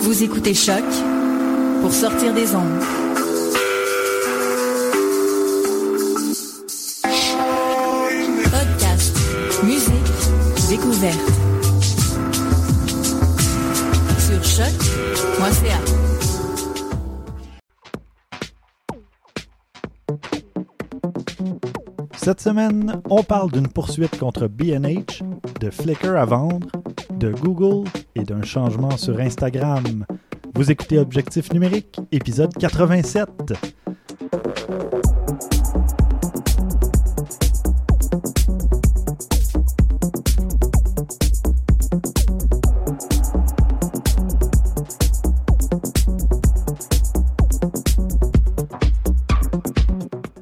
Vous écoutez Choc pour sortir des ondes. Podcast, musique, découverte. Sur choc.ca. Cette semaine, on parle d'une poursuite contre B&H, de Flickr à vendre, de Google et d'un changement sur Instagram. Vous écoutez Objectif Numérique, épisode 87.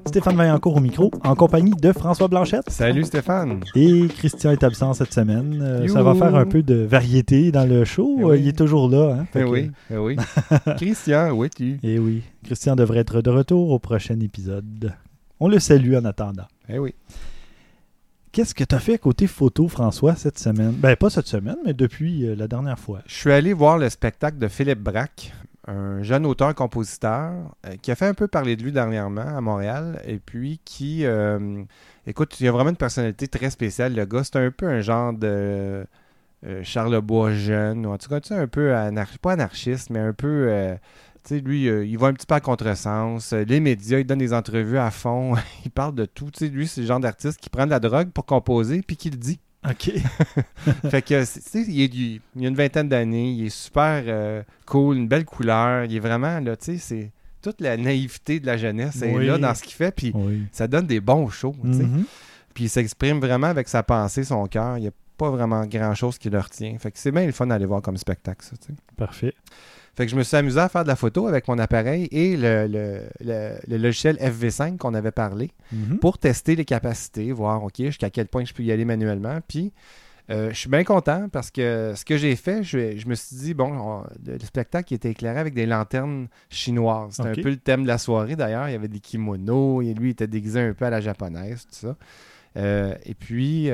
Stéphane Vaillancourt au micro, en compagnie de François Blanchette. Salut Stéphane! Et Christian est absent cette semaine. Ça va faire un peu de variété dans le show. Oui. Il est toujours là. Hein? Oui. Christian, où es-tu? Eh oui, Christian devrait être de retour au prochain épisode. On le salue en attendant. Eh oui. Qu'est-ce que tu as fait côté photo, François, cette semaine? Ben, pas cette semaine, mais depuis la dernière fois. Je suis allé voir le spectacle de Philippe Brac, un jeune auteur-compositeur qui a fait un peu parler de lui dernièrement à Montréal et puis qui, écoute, il a vraiment une personnalité très spéciale, le gars. C'est un peu un genre de Charlebois jeune, ou en tout cas, tu sais, un peu, pas anarchiste, mais un peu, tu sais, lui, il va un petit peu à contresens. Les médias, il donne des entrevues à fond, il parle de tout. Tu sais, lui, c'est le genre d'artiste qui prend de la drogue pour composer puis qui le dit. OK. Fait que, tu sais, il y a une vingtaine d'années, il est super cool, une belle couleur, il est vraiment, là, tu sais, c'est toute la naïveté de la jeunesse, oui, est là dans ce qu'il fait, puis oui, ça donne des bons shows, tu sais. Mm-hmm. Puis il s'exprime vraiment avec sa pensée, son cœur, il n'y a pas vraiment grand-chose qui le retient. Fait que c'est bien le fun d'aller voir comme spectacle, ça, tu sais. Parfait. Fait que je me suis amusé à faire de la photo avec mon appareil et le logiciel FV5 qu'on avait parlé, mm-hmm, pour tester les capacités, voir OK, jusqu'à quel point je peux y aller manuellement. Puis je suis bien content parce que ce que j'ai fait, je me suis dit, le spectacle était éclairé avec des lanternes chinoises. C'était un peu le thème de la soirée d'ailleurs. Il y avait des kimonos et lui, il était déguisé un peu à la japonaise, tout ça. Et puis...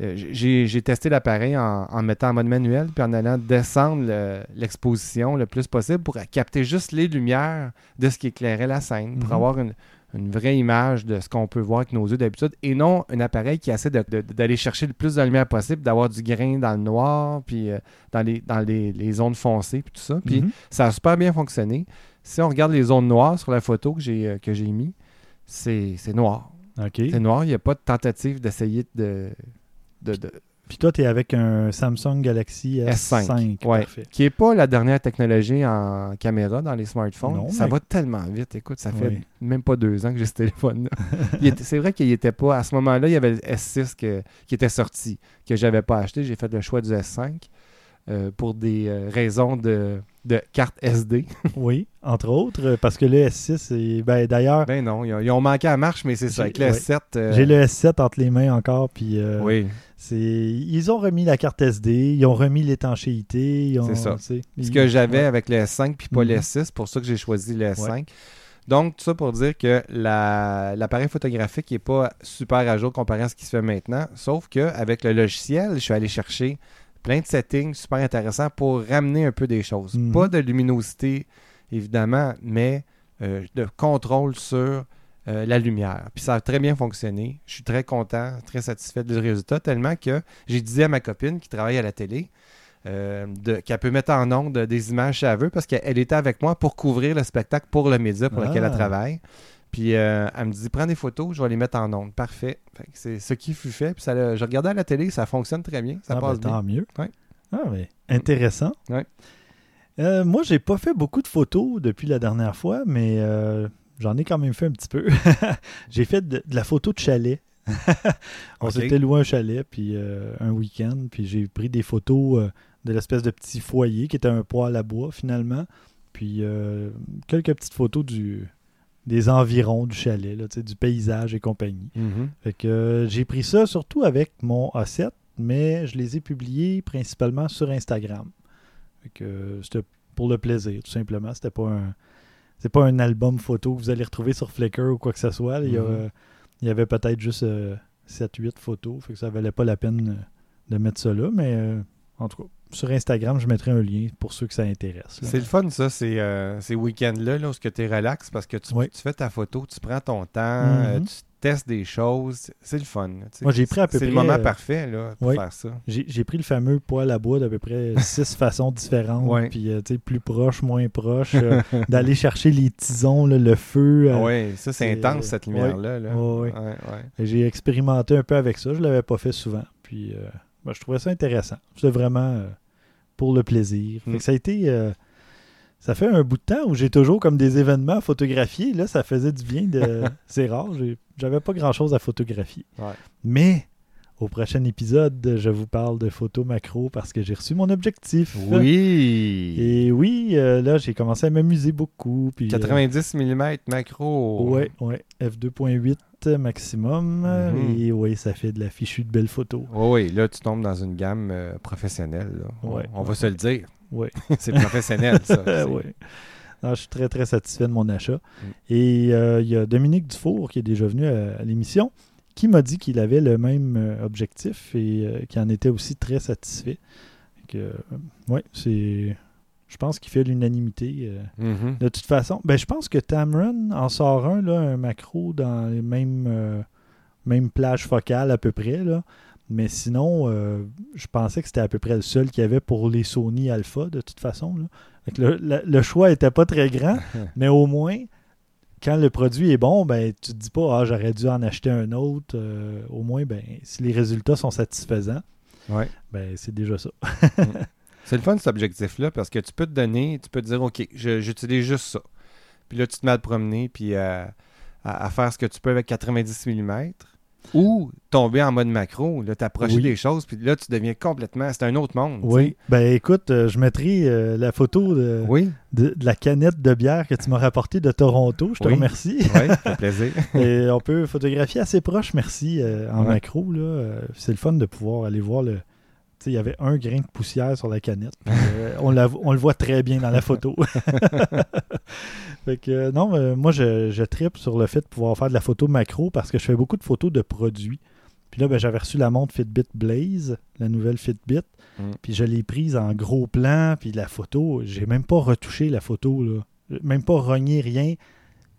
J'ai testé l'appareil en mettant en mode manuel puis en allant descendre l'exposition le plus possible pour capter juste les lumières de ce qui éclairait la scène, pour avoir une vraie image de ce qu'on peut voir avec nos yeux d'habitude et non un appareil qui essaie d'aller chercher le plus de lumière possible, d'avoir du grain dans le noir puis dans les zones foncées puis tout ça. Puis ça a super bien fonctionné. Si on regarde les zones noires sur la photo que j'ai mis, c'est noir. Okay. C'est noir, il n'y a pas de tentative d'essayer de... Puis toi, tu es avec un Samsung Galaxy S5, ouais, parfait, qui n'est pas la dernière technologie en caméra dans les smartphones. Non, ça va tellement vite. Écoute, ça fait même pas 2 ans que j'ai ce téléphone-là. C'est vrai qu'il n'était pas... À ce moment-là, il y avait le S6 qui était sorti, que je n'avais pas acheté. J'ai fait le choix du S5 pour des raisons de carte SD. Oui, entre autres, parce que le S6, d'ailleurs... Ben non, ils ont manqué à marche, mais c'est ça, avec le S7... J'ai le S7 entre les mains encore, puis... oui. Ils ont remis la carte SD, ils ont remis l'étanchéité, c'est ça. Ce que j'avais avec le S5, puis pas le S6, pour ça que j'ai choisi le S5. Ouais. Donc, tout ça pour dire que l'appareil photographique n'est pas super à jour comparé à ce qui se fait maintenant, sauf qu'avec le logiciel, je suis allé chercher... plein de settings super intéressants pour ramener un peu des choses. Pas de luminosité, évidemment, mais de contrôle sur la lumière. Puis ça a très bien fonctionné. Je suis très content, très satisfait du résultat, tellement que j'ai dit à ma copine qui travaille à la télé qu'elle peut mettre en ondes des images chez elle parce qu'elle était avec moi pour couvrir le spectacle pour le média pour lequel elle travaille. Puis elle me dit, prends des photos, je vais les mettre en ondes. Parfait. Fait que c'est ce qui fut fait. Puis ça, je regardais à la télé, ça fonctionne très bien. Ça passe bien. Tant mieux. Ouais. Ah oui, intéressant. Oui. Moi, j'ai pas fait beaucoup de photos depuis la dernière fois, mais j'en ai quand même fait un petit peu. J'ai fait de la photo de chalet. On s'était loué un chalet, puis un week-end, puis j'ai pris des photos de l'espèce de petit foyer qui était un poêle à bois, finalement. Puis quelques petites photos des environs du chalet, là, du paysage et compagnie. Mm-hmm. Fait que j'ai pris ça surtout avec mon A7, mais je les ai publiés principalement sur Instagram. Fait que c'était pour le plaisir, tout simplement. C'était pas un album photo que vous allez retrouver sur Flickr ou quoi que ce soit. Il y avait peut-être juste 7-8 photos. Fait que ça valait pas la peine de mettre ça là. Mais en tout cas, sur Instagram, je mettrai un lien pour ceux que ça intéresse. Là. C'est le fun, ça, ces week-ends-là, là, où tu es relax parce que tu fais ta photo, tu prends ton temps, tu testes des choses. C'est le fun. Moi, j'ai pris à peu près... C'est le moment parfait là, pour faire ça. J'ai pris le fameux poêle à bois d'à peu près 6 façons différentes. Ouais. Puis, plus proche, moins proche, d'aller chercher les tisons, là, le feu. Oui, ça, c'est intense, cette lumière-là. Là. Ouais. J'ai expérimenté un peu avec ça. Je ne l'avais pas fait souvent. Puis, je trouvais ça intéressant. C'était vraiment... pour le plaisir. Fait que ça a été... ça fait un bout de temps où j'ai toujours comme des événements à photographier. Là, ça faisait du bien de... C'est rare, j'avais pas grand-chose à photographier. Ouais. Mais au prochain épisode, je vous parle de photos macro parce que j'ai reçu mon objectif. Oui! Et oui, là, j'ai commencé à m'amuser beaucoup. Puis, 90 mm macro. Oui, oui. F2.8. maximum, et oui, ça fait de la fichue de belles photos. Oui, là, tu tombes dans une gamme professionnelle. Là. Ouais, on va se le dire. Oui. C'est professionnel, ça. Oui. Je suis très, très satisfait de mon achat. Et il y a Dominique Dufour, qui est déjà venu à l'émission, qui m'a dit qu'il avait le même objectif et qui en était aussi très satisfait. Oui, c'est... Je pense qu'il fait l'unanimité. De toute façon, je pense que Tamron en sort un macro dans les mêmes plages focales à peu près. Là. Mais sinon, je pensais que c'était à peu près le seul qu'il y avait pour les Sony Alpha de toute façon. Là. Fait que le choix n'était pas très grand, mais au moins, quand le produit est bon, tu ne te dis pas « Ah, j'aurais dû en acheter un autre ». Au moins, si les résultats sont satisfaisants, c'est déjà ça. C'est le fun, cet objectif-là, parce que tu peux te donner, tu peux te dire, OK, j'utilise juste ça. Puis là, tu te mets à te promener, puis à faire ce que tu peux avec 90 mm. Ou tomber en mode macro, là, t'approcher des choses, puis là, tu deviens complètement... C'est un autre monde. Oui. T'sais. Écoute, je mettrai la photo de la canette de bière que tu m'as rapportée de Toronto. Je te remercie. Oui, ça fait plaisir. Et on peut photographier assez proche, merci, en macro. Là. C'est le fun de pouvoir aller voir le... Il y avait un grain de poussière sur la canette. On le voit très bien dans la photo. Fait que, moi, je trippe sur le fait de pouvoir faire de la photo macro parce que je fais beaucoup de photos de produits. Puis là, j'avais reçu la montre Fitbit Blaze, la nouvelle Fitbit. Puis je l'ai prise en gros plan. Puis la photo, j'ai même pas retouché la photo. Là. Même pas rogné rien.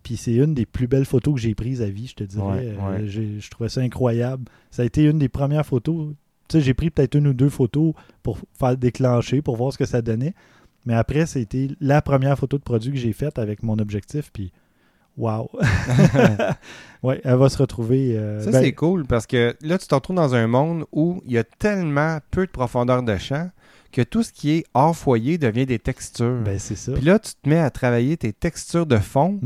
Puis c'est une des plus belles photos que j'ai prises à vie, je te dirais. Je trouvais ça incroyable. Ça a été une des premières photos... Tu sais, j'ai pris peut-être 1 ou 2 photos pour faire déclencher, pour voir ce que ça donnait. Mais après, c'était la première photo de produit que j'ai faite avec mon objectif. Puis, wow! Oui, elle va se retrouver... ça, c'est cool parce que là, tu te retrouves dans un monde où il y a tellement peu de profondeur de champ que tout ce qui est hors foyer devient des textures. C'est ça. Puis là, tu te mets à travailler tes textures de fond.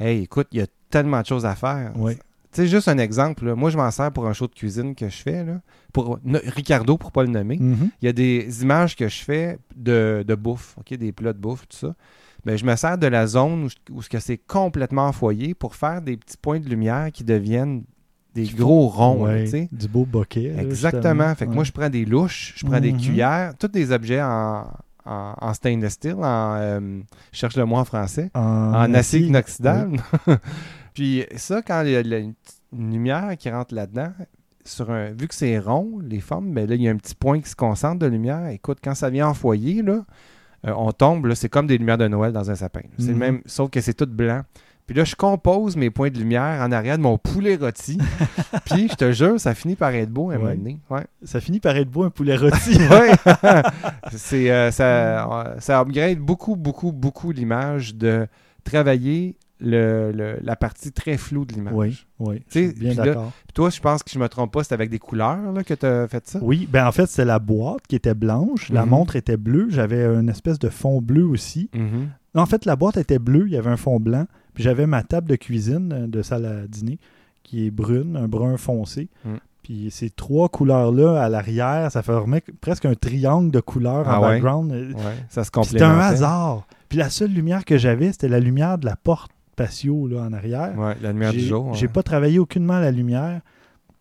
Hey, écoute, il y a tellement de choses à faire. Oui. C'est juste un exemple. Là. Moi, je m'en sers pour un show de cuisine que je fais. Là. Pour Ricardo, pour ne pas le nommer. Il y a des images que je fais de bouffe, des plats de bouffe, tout ça. Je me sers de la zone où c'est complètement foyer pour faire des petits points de lumière qui deviennent des gros ronds. Ouais, du beau bokeh. Exactement. Fait que moi, je prends des louches, je prends des cuillères, tous des objets en stainless steel, je cherche le mot en français, en acier inoxydable. Oui. Puis ça, quand il y a une lumière qui rentre là-dedans, vu que c'est rond, les formes, là, il y a un petit point qui se concentre de lumière. Écoute, quand ça vient en foyer, là, on tombe, là, c'est comme des lumières de Noël dans un sapin. C'est le même, sauf que c'est tout blanc. Puis là, je compose mes points de lumière en arrière de mon poulet rôti. Puis, je te jure, ça finit par être beau à un moment donné. Ouais. Ça finit par être beau, un poulet rôti. Oui. Ça upgrade beaucoup l'image de travailler la partie très floue de l'image. Oui, je suis bien d'accord. Là, toi, je pense que je ne me trompe pas, c'est avec des couleurs là, que tu as fait ça? Oui, ben en fait, c'est la boîte qui était blanche, la montre était bleue, j'avais une espèce de fond bleu aussi. Mm-hmm. En fait, la boîte était bleue, il y avait un fond blanc, puis j'avais ma table de cuisine de salle à dîner qui est brune, un brun foncé. Mm. Puis ces trois couleurs-là à l'arrière, ça formait presque un triangle de couleurs en background. Ouais, ça se complète. C'était un hasard. Puis la seule lumière que j'avais, c'était la lumière de la porte patio là, en arrière. Oui, la lumière du jour. Ouais. J'ai pas travaillé aucunement la lumière,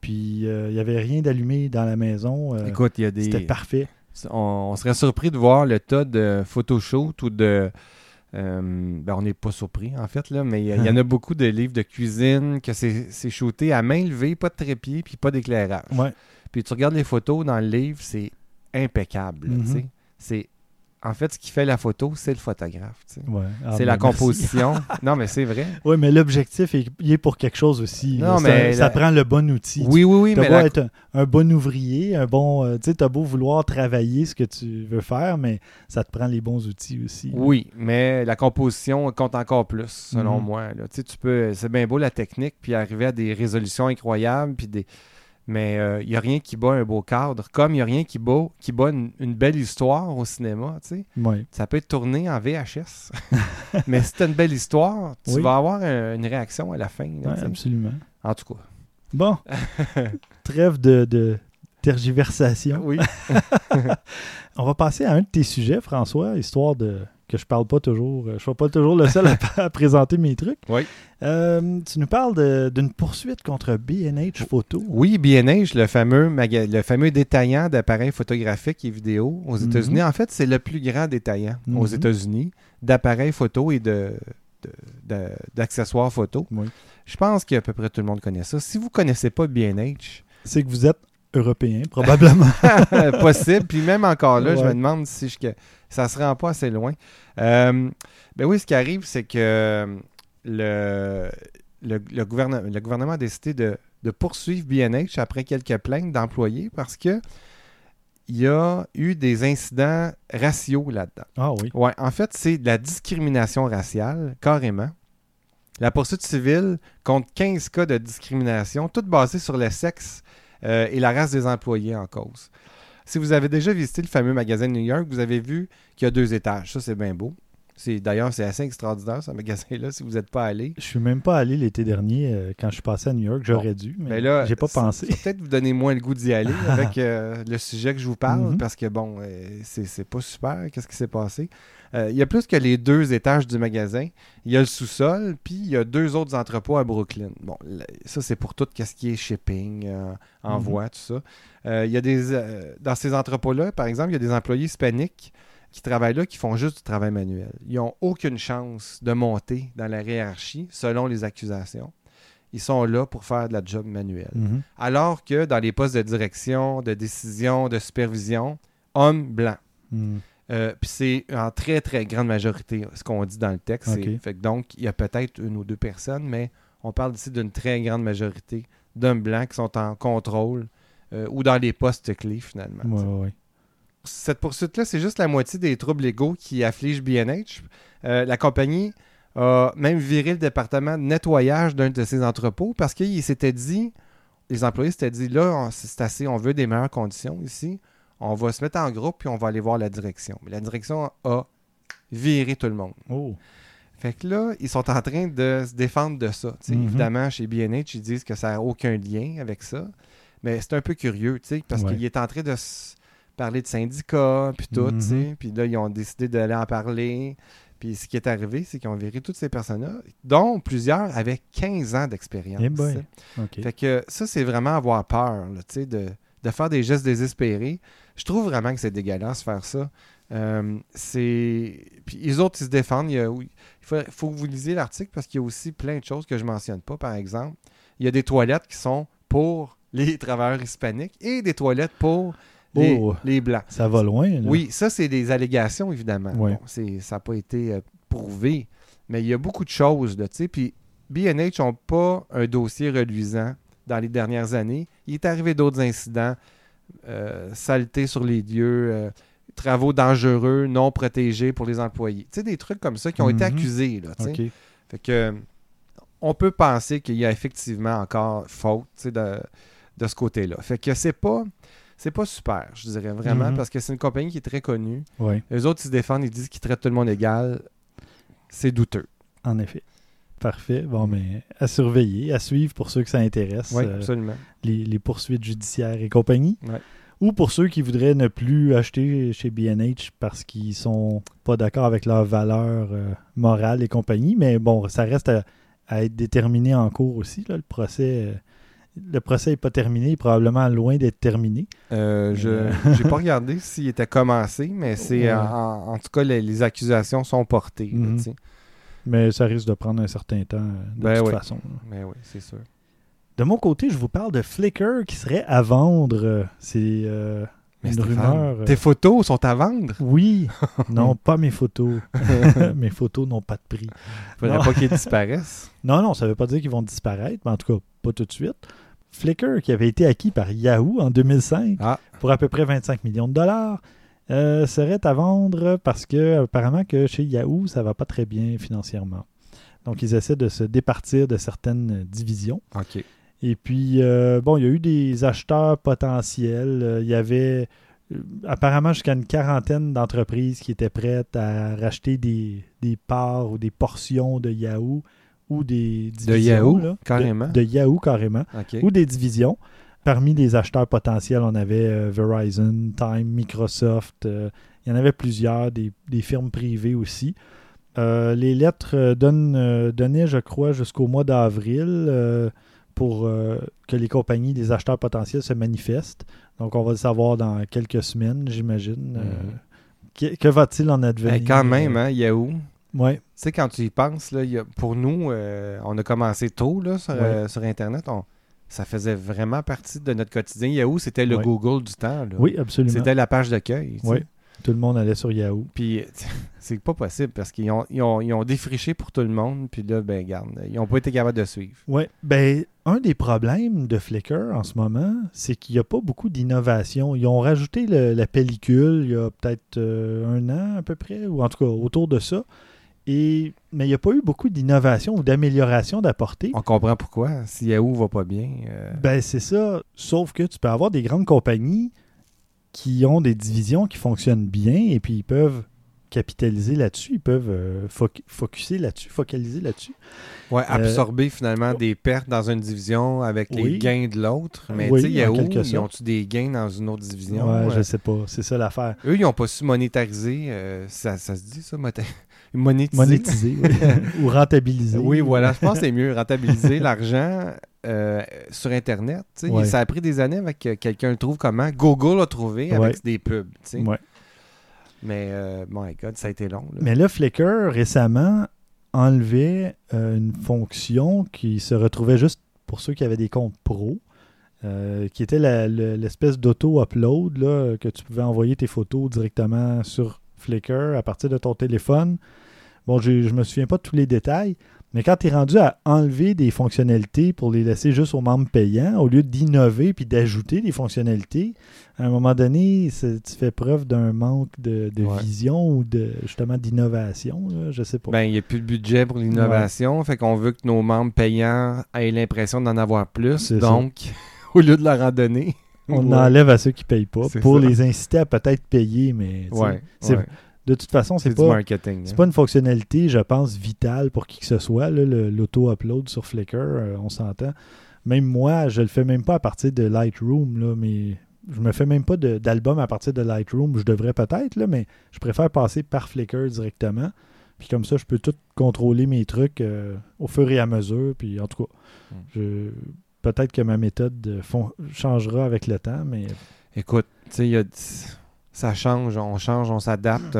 puis il n'y avait rien d'allumé dans la maison. Écoute, il y a des... C'était parfait. On serait surpris de voir le tas de photoshoot ou de... on n'est pas surpris, en fait, là, mais il y en a beaucoup de livres de cuisine que c'est shooté à main levée, pas de trépied, puis pas d'éclairage. Ouais. Puis tu regardes les photos dans le livre, c'est impeccable. Mm-hmm. Tu sais. En fait, ce qui fait la photo, c'est le photographe. Tu sais. C'est la composition. Non, mais c'est vrai. Oui, mais l'objectif, il est pour quelque chose aussi. Non, mais ça prend le bon outil. Oui. Tu dois être un bon ouvrier, un bon... tu sais, tu as beau vouloir travailler ce que tu veux faire, mais ça te prend les bons outils aussi. Oui, mais la composition compte encore plus, selon moi. Là. Tu sais, c'est bien beau la technique, puis arriver à des résolutions incroyables, puis des... Mais il n'y a rien qui bat un beau cadre, comme il n'y a rien qui bat une belle histoire au cinéma. Tu sais. Oui. Ça peut être tourné en VHS. Mais si tu as une belle histoire, tu vas avoir une réaction à la fin. Là, oui, absolument. En tout cas. Bon. Trêve de tergiversation. Oui. On va passer à un de tes sujets, François, histoire de... que je parle pas toujours, je suis pas toujours le seul à présenter mes trucs. Oui. Tu nous parles d'une poursuite contre B&H Photo. Oui, B&H, le fameux détaillant d'appareils photographiques et vidéo aux États-Unis. En fait, c'est le plus grand détaillant aux États-Unis d'appareils photo et d'accessoires photo. Oui. Je pense qu'à peu près tout le monde connaît ça. Si vous connaissez pas B&H... C'est que vous êtes... européen, probablement. Possible. Puis même encore là, je me demande si ça ne se rend pas assez loin. Ce qui arrive, c'est que le gouvernement a décidé de poursuivre B&H après quelques plaintes d'employés parce que il y a eu des incidents raciaux là-dedans. Ah oui? Oui. En fait, c'est de la discrimination raciale, carrément. La poursuite civile compte 15 cas de discrimination, toutes basées sur le sexe et la race des employés en cause. Si vous avez déjà visité le fameux magasin de New York, vous avez vu qu'il y a 2 étages. Ça, c'est bien beau. D'ailleurs, c'est assez extraordinaire, ce magasin-là, si vous n'êtes pas allé. Je ne suis même pas allé l'été dernier quand je suis passé à New York. J'aurais dû, mais là, j'ai pas pensé. Peut-être vous donner moins le goût d'y aller avec le sujet que je vous parle, parce que, bon, c'est pas super. Qu'est-ce qui s'est passé? Il y a plus que les 2 étages du magasin. Il y a le sous-sol, puis il y a 2 autres entrepôts à Brooklyn. Bon, ça, c'est pour tout ce qui est shipping, envoi, tout ça. Il y a dans ces entrepôts-là, par exemple, il y a des employés hispaniques qui travaillent là, qui font juste du travail manuel. Ils n'ont aucune chance de monter dans la hiérarchie, selon les accusations. Ils sont là pour faire de la job manuelle. Mm-hmm. Alors que dans les postes de direction, de décision, de supervision, hommes blancs. Mm. Puis c'est en très, très grande majorité ce qu'on dit dans le texte. Okay. Fait que donc, il y a peut-être 1 ou 2 personnes, mais on parle ici d'une très grande majorité d'hommes blancs qui sont en contrôle ou dans les postes clés, finalement. Oui. Cette poursuite-là, c'est juste la moitié des troubles légaux qui affligent B&H. La compagnie a même viré le département de nettoyage d'un de ses entrepôts parce qu'ils s'étaient dit, les employés s'étaient dit, là, c'est assez, on veut des meilleures conditions ici, on va se mettre en groupe puis on va aller voir la direction. Mais la direction a viré tout le monde. Oh. Fait que là, ils sont en train de se défendre de ça. Mm-hmm. Évidemment, chez B&H, ils disent que ça n'a aucun lien avec ça. Mais c'est un peu curieux, parce qu'il est en train de parler de syndicats, puis tout, tu sais. Puis là, ils ont décidé d'aller en parler. Puis ce qui est arrivé, c'est qu'ils ont viré toutes ces personnes-là, dont plusieurs avaient 15 ans d'expérience. Okay. Fait que ça, c'est vraiment avoir peur, tu sais, de faire des gestes désespérés. Je trouve vraiment que c'est dégueulasse faire ça. Puis les autres, ils se défendent. Il faut que vous lisiez l'article parce qu'il y a aussi plein de choses que je ne mentionne pas, par exemple. Il y a des toilettes qui sont pour les travailleurs hispaniques et des toilettes pour... Les Blancs. Ça va loin, là. Oui, ça, c'est des allégations, évidemment. Ouais. Bon, ça n'a pas été prouvé, mais il y a beaucoup de choses, là, tu sais. Puis B&H n'ont pas un dossier reluisant dans les dernières années. Il est arrivé d'autres incidents, saleté sur les lieux, travaux dangereux, non protégés pour les employés. Tu sais, des trucs comme ça qui ont été accusés, là, tu sais. Okay. Fait que, on peut penser qu'il y a effectivement encore faute, tu sais, de ce côté-là. Fait que c'est pas super, je dirais vraiment, parce que c'est une compagnie qui est très connue. Oui. Eux autres, ils se défendent, ils disent qu'ils traitent tout le monde égal. C'est douteux. En effet. Parfait. Bon, mais à surveiller, à suivre pour ceux que ça intéresse. Oui, absolument. Les poursuites judiciaires et compagnie. Oui. Ou pour ceux qui voudraient ne plus acheter chez B&H parce qu'ils sont pas d'accord avec leurs valeurs morales et compagnie. Mais bon, ça reste à être déterminé en cours aussi, là, le procès... Le procès n'est pas terminé, il est probablement loin d'être terminé. Je n'ai pas regardé s'il était commencé, mais c'est en tout cas, les accusations sont portées. Là, mais ça risque de prendre un certain temps de toute façon. Ben oui, c'est sûr. De mon côté, je vous parle de Flickr qui serait à vendre. C'est une rumeur. Tes photos sont à vendre? Oui. Non, pas mes photos. Mes photos n'ont pas de prix. Il ne faudrait pas qu'ils disparaissent. Non, ça ne veut pas dire qu'ils vont disparaître, mais en tout cas, pas tout de suite. Flickr, qui avait été acquis par Yahoo en 2005 pour à peu près 25 millions de dollars, serait à vendre parce que apparemment que chez Yahoo, ça va pas très bien financièrement. Donc, ils essaient de se départir de certaines divisions. Okay. Et puis, bon, il y a eu des acheteurs potentiels. Il y avait apparemment jusqu'à une quarantaine d'entreprises qui étaient prêtes à racheter des parts ou des portions de Yahoo. Ou des divisions. De Yahoo, là, carrément. De Yahoo, carrément. Okay. Ou des divisions. Parmi les acheteurs potentiels, on avait Verizon, Time, Microsoft. Il y en avait plusieurs, des firmes privées aussi. Les lettres donnaient, je crois, jusqu'au mois d'avril pour que les compagnies des acheteurs potentiels se manifestent. Donc, on va le savoir dans quelques semaines, j'imagine. Que va-t-il en advenir? Quand même, hein, Yahoo. Ouais. Tu sais, quand tu y penses, là, pour nous, on a commencé tôt là, sur Internet. Ça faisait vraiment partie de notre quotidien. Yahoo, c'était le Google du temps. Là. Oui, absolument. C'était la page d'accueil. Oui, tout le monde allait sur Yahoo. Puis, c'est pas possible parce qu'ils ont défriché pour tout le monde. Puis là, ben regarde, ils n'ont pas été capables de suivre. Oui, ben un des problèmes de Flickr en ce moment, c'est qu'il n'y a pas beaucoup d'innovation. Ils ont rajouté la pellicule il y a peut-être un an à peu près, ou en tout cas autour de ça. Mais il n'y a pas eu beaucoup d'innovation ou d'amélioration d'apporter. On comprend pourquoi. Si Yahoo va pas bien... Ben c'est ça. Sauf que tu peux avoir des grandes compagnies qui ont des divisions qui fonctionnent bien et puis ils peuvent capitaliser là-dessus. Ils peuvent focaliser là-dessus. Oui, absorber finalement des pertes dans une division avec les gains de l'autre. Mais tu sais, Yahoo, ils ont-tu des gains dans une autre division? Ouais, je sais pas. C'est ça l'affaire. Eux, ils n'ont pas su monétariser. Ça se dit ça, Monétiser ou rentabiliser. Oui, voilà. Je pense que c'est mieux rentabiliser l'argent sur Internet. Ça a pris des années avec que quelqu'un le trouve comment. Google a trouvé avec des pubs. Mais, my God, ça a été long. Là. Mais là, Flickr, récemment, enlevait une fonction qui se retrouvait juste pour ceux qui avaient des comptes pro, qui était l'espèce d'auto-upload là, que tu pouvais envoyer tes photos directement sur Flickr à partir de ton téléphone. Bon, je me souviens pas de tous les détails, mais quand tu es rendu à enlever des fonctionnalités pour les laisser juste aux membres payants, au lieu d'innover puis d'ajouter des fonctionnalités, à un moment donné, tu fais preuve d'un manque de vision ou justement d'innovation. Là, je sais pas. Ben, il n'y a plus de budget pour l'innovation. Fait qu'on veut que nos membres payants aient l'impression d'en avoir plus. C'est donc, au lieu de leur en donner... On enlève à ceux qui ne payent pas les inciter à peut-être payer, mais de toute façon, c'est pas, marketing, c'est pas une fonctionnalité, je pense, vitale pour qui que ce soit. Là, l'auto-upload sur Flickr, on s'entend. Même moi, je le fais même pas à partir de Lightroom, là, mais je me fais même pas d'album à partir de Lightroom. Je devrais peut-être, là, mais je préfère passer par Flickr directement. Puis comme ça, je peux tout contrôler mes trucs au fur et à mesure. Puis en tout cas, peut-être que ma méthode changera avec le temps, mais... Écoute, ça change, on s'adapte.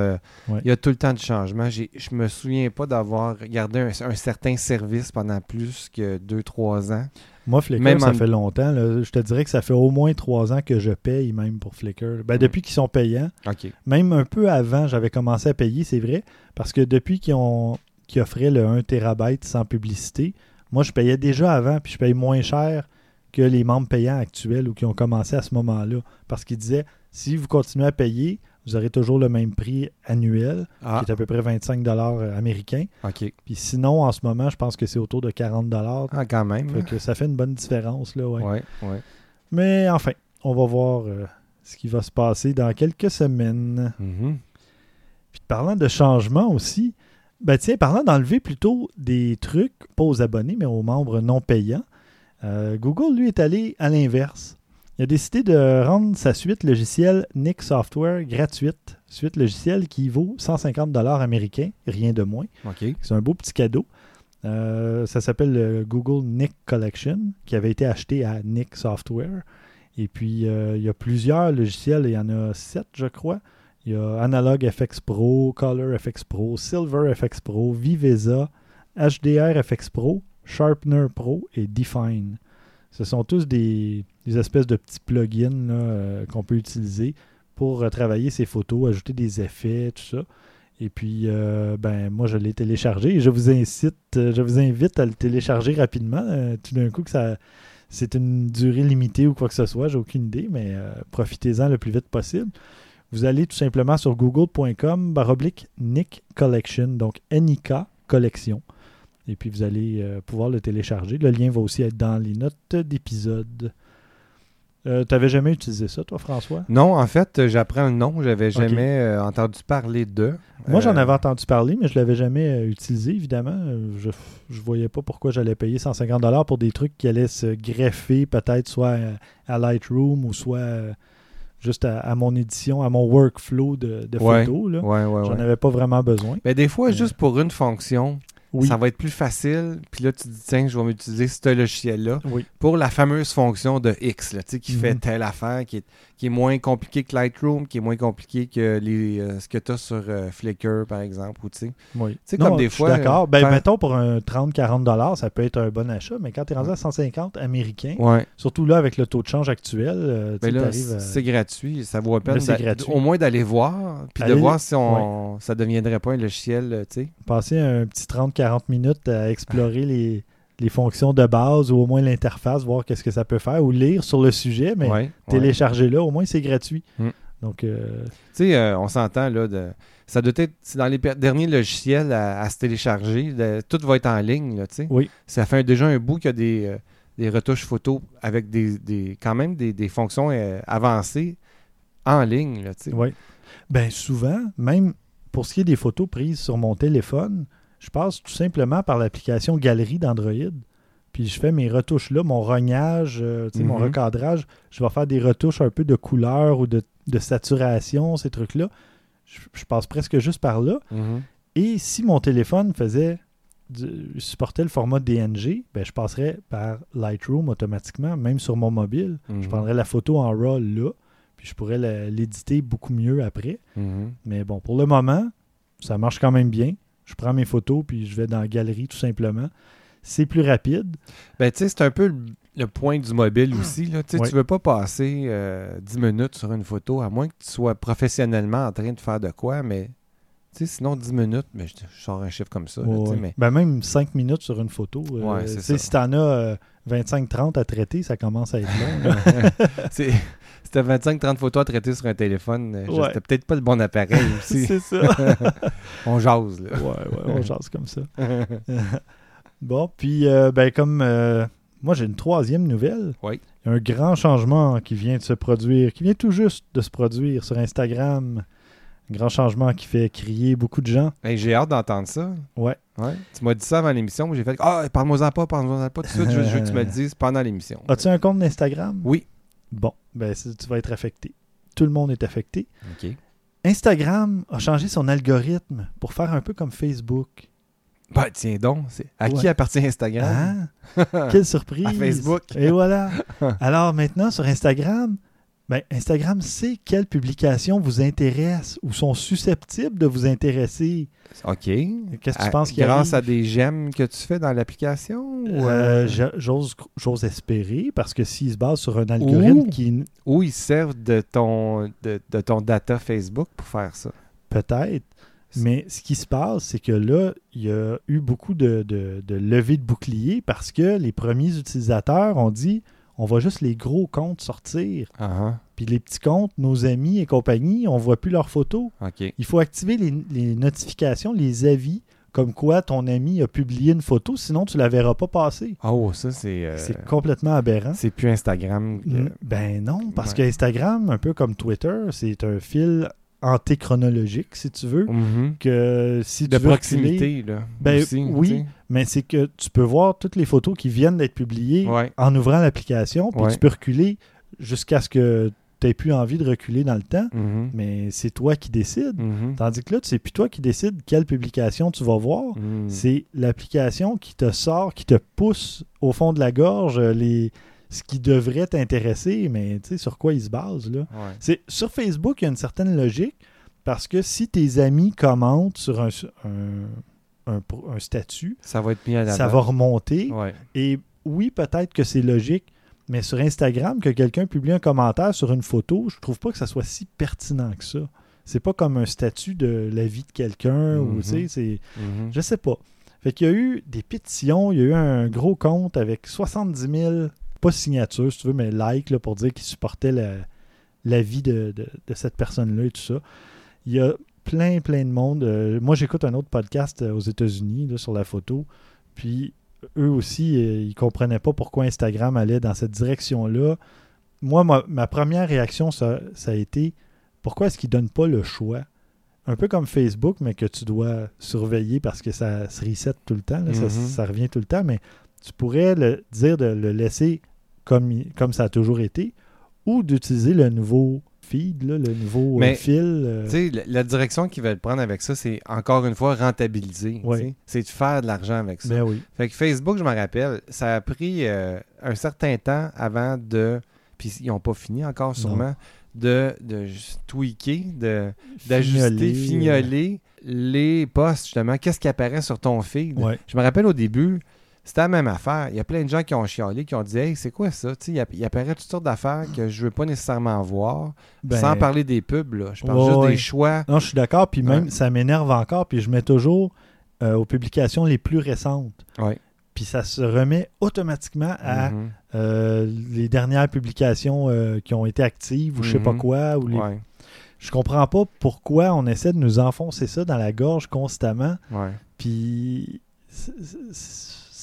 Il y a tout le temps du changement. Je me souviens pas d'avoir regardé un certain service pendant plus que 2-3 ans. Moi, Flickr, fait longtemps. Là, je te dirais que ça fait au moins 3 ans que je paye même pour Flickr. Ben, depuis qu'ils sont payants. Okay. Même un peu avant, j'avais commencé à payer, c'est vrai, parce que depuis qu'ils ont... qui offrait le 1 TB sans publicité. Moi, je payais déjà avant, puis je paye moins cher que les membres payants actuels ou qui ont commencé à ce moment-là. Parce qu'ils disaient, si vous continuez à payer, vous aurez toujours le même prix annuel, qui est à peu près 25$ américain. Okay. Puis sinon, en ce moment, je pense que c'est autour de 40$. Ah, quand même. Fait que ça fait une bonne différence, là, ouais. Ouais, ouais. Mais enfin, on va voir ce qui va se passer dans quelques semaines. Mm-hmm. Puis parlant de changement aussi, ben tiens, parlant d'enlever plutôt des trucs, pas aux abonnés, mais aux membres non payants, Google, lui, est allé à l'inverse. Il a décidé de rendre sa suite logicielle Nick Software gratuite. Suite logicielle qui vaut 150$ américains, rien de moins. Okay. C'est un beau petit cadeau. Ça s'appelle le Google Nick Collection, qui avait été acheté à Nick Software. Et puis, il y a plusieurs logiciels, il y en a 7, je crois. Il y a Analog FX Pro, Color FX Pro, Silver FX Pro, Viveza, HDR FX Pro, Sharpener Pro et Define. Ce sont tous des espèces de petits plugins là, qu'on peut utiliser pour travailler ses photos, ajouter des effets, tout ça. Et puis, moi, je l'ai téléchargé et je vous invite à le télécharger rapidement. Tout d'un coup, que ça, c'est une durée limitée ou quoi que ce soit, j'ai aucune idée, mais profitez-en le plus vite possible. Vous allez tout simplement sur google.com/Nick Collection, donc NIK Collection. Et puis, vous allez pouvoir le télécharger. Le lien va aussi être dans les notes d'épisode. Tu n'avais jamais utilisé ça, toi, François? Non, en fait, j'apprends le nom. Je n'avais jamais entendu parler de. Moi, j'en avais entendu parler, mais je ne l'avais jamais utilisé, évidemment. Je ne voyais pas pourquoi j'allais payer 150$ pour des trucs qui allaient se greffer peut-être soit à Lightroom ou soit juste à mon édition, à mon workflow de photos. Là. Ouais, j'en avais pas vraiment besoin. Mais des fois, juste pour une fonction... Oui. Ça va être plus facile. Puis là, tu te dis, tiens, je vais m'utiliser ce logiciel-là pour la fameuse fonction de X, là, qui fait telle affaire, qui est moins compliquée que Lightroom, qui est moins compliquée que ce que tu as sur Flickr, par exemple. Ou, t'sais, non, comme des fois, je suis d'accord. Mettons, pour un 30-40$, ça peut être un bon achat, mais quand tu es rendu à 150 américains, surtout là, avec le taux de change actuel, là, c'est gratuit. Ça vaut à peine au moins d'aller voir, puis de voir si ça ne deviendrait pas un logiciel. T'sais. Passer un petit 30-40 minutes à explorer les fonctions de base ou au moins l'interface, voir qu'est-ce que ça peut faire ou lire sur le sujet, mais télécharger-le, au moins c'est gratuit. Donc, tu sais, on s'entend, là, ça doit être dans les derniers logiciels à se télécharger, tout va être en ligne, là, tu sais. Oui. Ça fait déjà un bout qu'il y a des retouches photos avec quand même des fonctions avancées en ligne, là, tu sais. Oui. Bien, souvent, même pour ce qui est des photos prises sur mon téléphone, je passe tout simplement par l'application Galerie d'Android, puis je fais mes retouches là, mon rognage, mon recadrage. Je vais faire des retouches un peu de couleur ou de saturation, ces trucs-là. Je passe presque juste par là. Mm-hmm. Et si mon téléphone supportait le format DNG, je passerais par Lightroom automatiquement, même sur mon mobile. Mm-hmm. Je prendrais la photo en RAW là, puis je pourrais l'éditer beaucoup mieux après. Mm-hmm. Mais bon, pour le moment, ça marche quand même bien. Je prends mes photos, puis je vais dans la galerie, tout simplement. C'est plus rapide. Ben, tu sais, c'est un peu le point du mobile aussi, là. Tu sais, tu veux pas passer 10 minutes sur une photo, à moins que tu sois professionnellement en train de faire de quoi, mais tu sais, sinon 10 minutes, mais je sors un chiffre comme ça. Là, mais... ben, même 5 minutes sur une photo. C'est ça. Si tu en as 25-30 à traiter, ça commence à être long. Si tu as 25-30 photos à traiter sur un téléphone, c'était peut-être pas le bon appareil aussi. C'est ça. On jase, là. On jase comme ça. Bon, puis, comme moi, j'ai une troisième nouvelle. Oui. Il y a un grand changement qui vient tout juste de se produire sur Instagram. Un grand changement qui fait crier beaucoup de gens. Hey, j'ai hâte d'entendre ça. Ouais. Tu m'as dit ça avant l'émission, mais j'ai fait « Ah, parle-moi-en pas tout de suite, je veux que tu me le dises pendant l'émission. » As-tu un compte d'Instagram? Oui. Bon, tu vas être affecté. Tout le monde est affecté. OK. Instagram a changé son algorithme pour faire un peu comme Facebook. Ben tiens donc, à qui appartient Instagram? Ah, quelle surprise! À Facebook! Et voilà! Alors maintenant, sur Instagram... Instagram sait quelles publications vous intéressent ou sont susceptibles de vous intéresser. OK. Qu'est-ce que tu penses qu'il y a? Grâce à des j'aime que tu fais dans l'application? Ou j'ose espérer, parce que s'ils se basent sur un algorithme Ou ils servent de ton data Facebook pour faire ça. Peut-être. Mais ce qui se passe, c'est que là, il y a eu beaucoup de levées de boucliers parce que les premiers utilisateurs ont dit « On va juste les gros comptes sortir. Uh-huh. » Puis les petits comptes, nos amis et compagnie, on ne voit plus leurs photos. Okay. Il faut activer les notifications, les avis, comme quoi ton ami a publié une photo, sinon tu ne la verras pas passer. Oh, ça c'est complètement aberrant. C'est plus Instagram. Ben non, parce que Instagram, un peu comme Twitter, c'est un fil antéchronologique, si tu veux. Mm-hmm. Que si de tu veux proximité, là. Ben, aussi, oui, t'sais. Mais c'est que tu peux voir toutes les photos qui viennent d'être publiées en ouvrant l'application, puis tu peux reculer jusqu'à ce que tu n'aies plus envie de reculer dans le temps, mais c'est toi qui décides. Mm-hmm. Tandis que là, c'est plus toi qui décides quelle publication tu vas voir, c'est l'application qui te sort, qui te pousse au fond de la gorge ce qui devrait t'intéresser, mais tu sais sur quoi ils se basent, là. Ouais. Sur Facebook, il y a une certaine logique, parce que si tes amis commentent sur un statut, ça va être mis à la va remonter. Ouais. Et oui, peut-être que c'est logique, mais sur Instagram, que quelqu'un publie un commentaire sur une photo, je trouve pas que ça soit si pertinent que ça. C'est pas comme un statut de la vie de quelqu'un, ou tu sais, c'est... Je sais pas. Fait qu'il y a eu des pétitions, il y a eu un gros compte avec 70 000... pas signature, si tu veux, mais like, là, pour dire qu'il supportait la vie de cette personne-là et tout ça. Il y a plein de monde. Moi, j'écoute un autre podcast aux États-Unis là, sur la photo. Puis, eux aussi, ils ne comprenaient pas pourquoi Instagram allait dans cette direction-là. Moi, ma première réaction, ça a été pourquoi est-ce qu'ils ne donnent pas le choix? Un peu comme Facebook, mais que tu dois surveiller parce que ça se reset tout le temps. Là, ça revient tout le temps, mais tu pourrais dire de le laisser comme ça a toujours été ou d'utiliser le nouveau feed, là, le nouveau fil. Tu sais, la direction qu'ils veulent prendre avec ça, c'est encore une fois rentabiliser. Ouais. C'est de faire de l'argent avec ça. Ben oui. Fait que Facebook, je m'en rappelle, ça a pris un certain temps avant de... Puis ils n'ont pas fini encore sûrement... Non. de tweaker, d'ajuster, fignoler les posts, justement. Qu'est-ce qui apparaît sur ton feed? Ouais. Je me rappelle au début, c'était la même affaire. Il y a plein de gens qui ont chialé, qui ont dit « Hey, c'est quoi ça? » Tu sais, il apparaît toutes sortes d'affaires que je ne veux pas nécessairement voir, sans parler des pubs, là. Je parle juste des choix. Non, je suis d'accord, puis même, ça m'énerve encore, puis je mets toujours aux publications les plus récentes. Ouais. Puis ça se remet automatiquement à les dernières publications qui ont été actives ou je sais pas quoi. Je comprends pas pourquoi on essaie de nous enfoncer ça dans la gorge constamment. Puis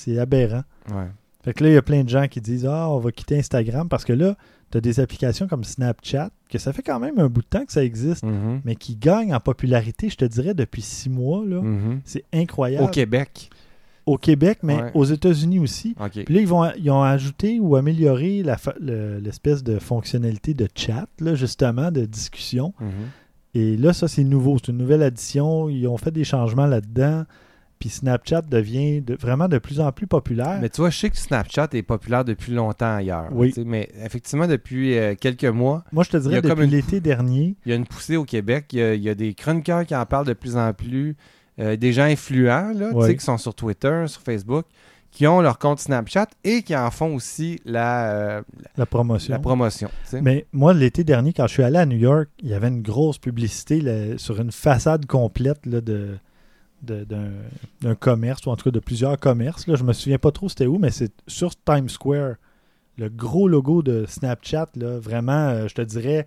c'est aberrant. Ouais. Fait que là, il y a plein de gens qui disent « Ah, on va quitter Instagram » parce que là, tu as des applications comme Snapchat, que ça fait quand même un bout de temps que ça existe, mais qui gagnent en popularité, je te dirais, depuis 6 mois. Là. C'est incroyable. Au Québec, mais aux États-Unis aussi. Okay. Puis là, ils ont ajouté ou amélioré l'espèce de fonctionnalité de chat, là, justement, de discussion. Et là, ça, c'est nouveau. C'est une nouvelle addition. Ils ont fait des changements là-dedans. Puis Snapchat devient vraiment de plus en plus populaire. Mais tu vois, je sais que Snapchat est populaire depuis longtemps ailleurs. Oui. Mais effectivement, depuis quelques mois... Moi, je te dirais depuis l'été dernier... Il y a une poussée au Québec. Il y a des chroniqueurs qui en parlent de plus en plus... des gens influents là, tu sais, qui sont sur Twitter, sur Facebook, qui ont leur compte Snapchat et qui en font aussi la promotion. Mais moi, l'été dernier, quand je suis allé à New York, il y avait une grosse publicité là, sur une façade complète là, d'un commerce, ou en tout cas de plusieurs commerces. Là. Je me souviens pas trop c'était où, mais c'est sur Times Square. Le gros logo de Snapchat, là, vraiment, je te dirais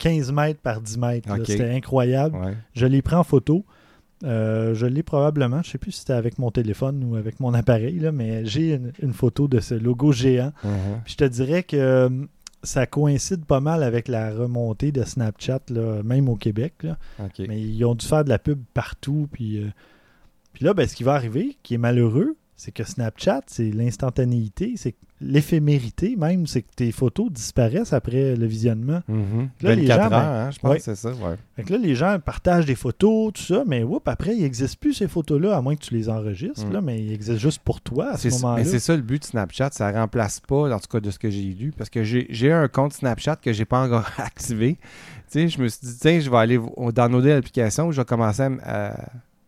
15 mètres par 10 mètres. Okay. C'était incroyable. Ouais. Je les prends en photo. Je l'ai probablement, je ne sais plus si c'était avec mon téléphone ou avec mon appareil, là, mais j'ai une photo de ce logo géant. Je te dirais que ça coïncide pas mal avec la remontée de Snapchat, là, même au Québec. Là. Okay. Mais ils ont dû faire de la pub partout. Puis là, ben, ce qui va arriver, qui est malheureux, c'est que Snapchat, c'est l'instantanéité, c'est l'éphémérité même, c'est que tes photos disparaissent après le visionnement. Là, 24 les gens, heures, hein, je pense que c'est ça. Fait que là, les gens partagent des photos, tout ça, mais après, ils n'existent plus ces photos-là, à moins que tu les enregistres, là, mais ils existent juste pour toi à ce moment-là. Mais c'est ça le but de Snapchat, ça ne remplace pas, en tout cas de ce que j'ai lu, parce que j'ai un compte Snapchat que je n'ai pas encore activé. T'sais, je me suis dit, tiens, je vais aller downloader l'application, je vais commencer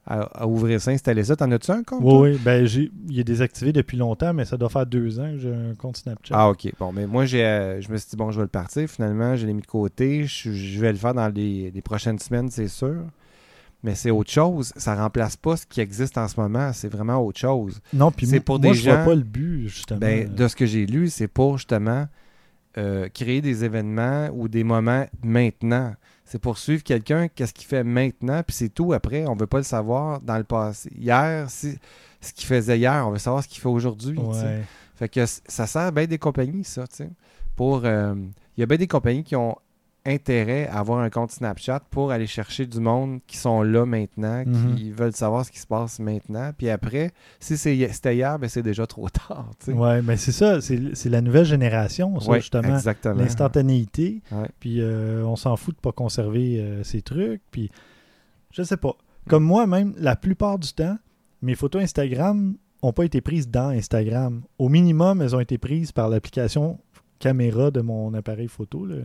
à ouvrir ça, installer ça. T'en as-tu un compte? Oui, ben il est désactivé depuis longtemps, mais ça doit faire 2 ans que j'ai un compte Snapchat. Ah, OK. Bon, mais moi, je me suis dit, bon, je vais le partir. Finalement, je l'ai mis de côté. Je vais le faire dans les prochaines semaines, c'est sûr. mais c'est autre chose. Ça ne remplace pas ce qui existe en ce moment. C'est vraiment autre chose. Non, puis moi, je ne vois pas le but, justement. Ben, de ce que j'ai lu, c'est pour, justement, créer des événements ou des moments maintenant. C'est pour suivre quelqu'un, qu'est-ce qu'il fait maintenant, puis c'est tout. Après, on ne veut pas le savoir dans le passé. Hier, ce qu'il faisait hier, on veut savoir ce qu'il fait aujourd'hui. Ouais. Fait que ça sert bien des compagnies, ça, tu sais. Il y a bien des compagnies qui ont intérêt à avoir un compte Snapchat pour aller chercher du monde qui sont là maintenant, qui veulent savoir ce qui se passe maintenant. Puis après, si c'était hier, ben c'est déjà trop tard. Oui, mais c'est ça, c'est la nouvelle génération, ça, ouais, justement. Exactement. L'instantanéité. Ouais. Puis on s'en fout de ne pas conserver ces trucs. Puis je sais pas. Comme moi-même, la plupart du temps, mes photos Instagram n'ont pas été prises dans Instagram. Au minimum, elles ont été prises par l'application caméra de mon appareil photo, là,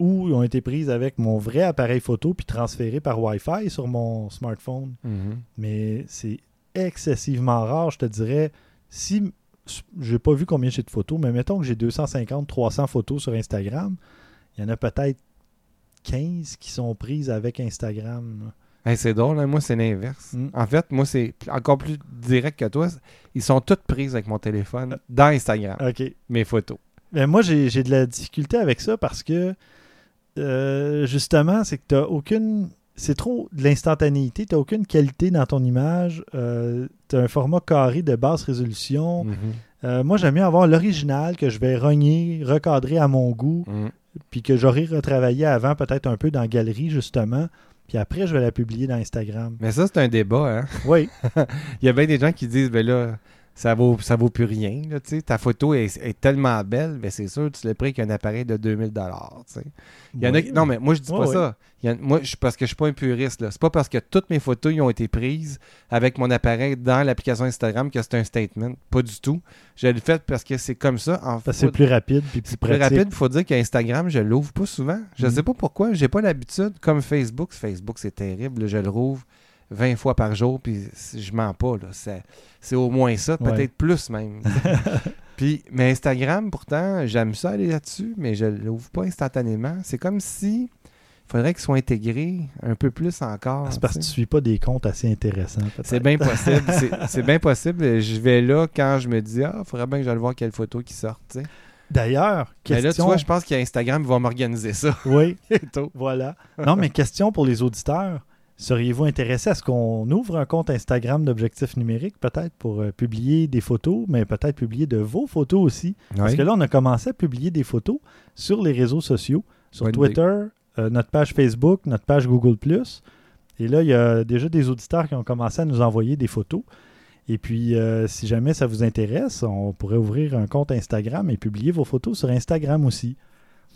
où ils ont été prises avec mon vrai appareil photo puis transférées par Wi-Fi sur mon smartphone. Mm-hmm. Mais c'est excessivement rare, je te dirais. Si j'ai pas vu combien j'ai de photos, mais mettons que j'ai 250, 300 photos sur Instagram, il y en a peut-être 15 qui sont prises avec Instagram. Hey, c'est drôle, hein? Moi c'est l'inverse. Mm. En fait, moi c'est encore plus direct que toi. Ils sont toutes prises avec mon téléphone dans Instagram, okay. Mes photos. Mais moi, j'ai de la difficulté avec ça parce que, justement, c'est que c'est trop de l'instantanéité. Tu n'as aucune qualité dans ton image. Tu as un format carré de basse résolution. Mm-hmm. Moi, j'aime mieux avoir l'original que je vais rogner, recadrer à mon goût, puis que j'aurai retravaillé avant, peut-être un peu dans la galerie, justement. Puis après, je vais la publier dans Instagram. Mais ça, c'est un débat, hein? Oui. Il y a bien des gens qui disent, ben là... Ça vaut plus rien. Là, ta photo est tellement belle, mais c'est sûr, tu l'as pris qu'un appareil de 2000 $. Non, mais moi, je dis pas ça. Parce que je suis pas un puriste. Là. C'est pas parce que toutes mes photos ont été prises avec mon appareil dans l'application Instagram que c'est un statement. Pas du tout. Je le fais parce que c'est comme ça. Parce que c'est plus rapide puis plus pratique. Plus rapide, il faut dire qu'Instagram, je l'ouvre pas souvent. Je sais pas pourquoi. J'ai pas l'habitude. Comme Facebook. Facebook, c'est terrible. Là, je le rouvre 20 fois par jour, puis je mens pas. Là, c'est au moins ça, peut-être plus même. Mais Instagram, pourtant, j'aime ça aller là-dessus, mais je l'ouvre pas instantanément. C'est comme si il faudrait qu'ils soient intégrés un peu plus encore. C'est parce que tu suis pas des comptes assez intéressants. Peut-être. C'est bien possible. C'est bien possible. Je vais là quand je me dis « Ah, il faudrait bien que j'aille voir quelle photo qui sort. » D'ailleurs, question... Mais là, tu vois, je pense qu'Instagram va m'organiser ça. Oui, voilà. Non, mais question pour les auditeurs. Seriez-vous intéressé à ce qu'on ouvre un compte Instagram d'objectifs numériques, peut-être, pour publier des photos, mais peut-être publier de vos photos aussi? Oui. Parce que là, on a commencé à publier des photos sur les réseaux sociaux, sur Twitter, notre page Facebook, notre page Google+. Et là, il y a déjà des auditeurs qui ont commencé à nous envoyer des photos. Et puis, si jamais ça vous intéresse, on pourrait ouvrir un compte Instagram et publier vos photos sur Instagram aussi.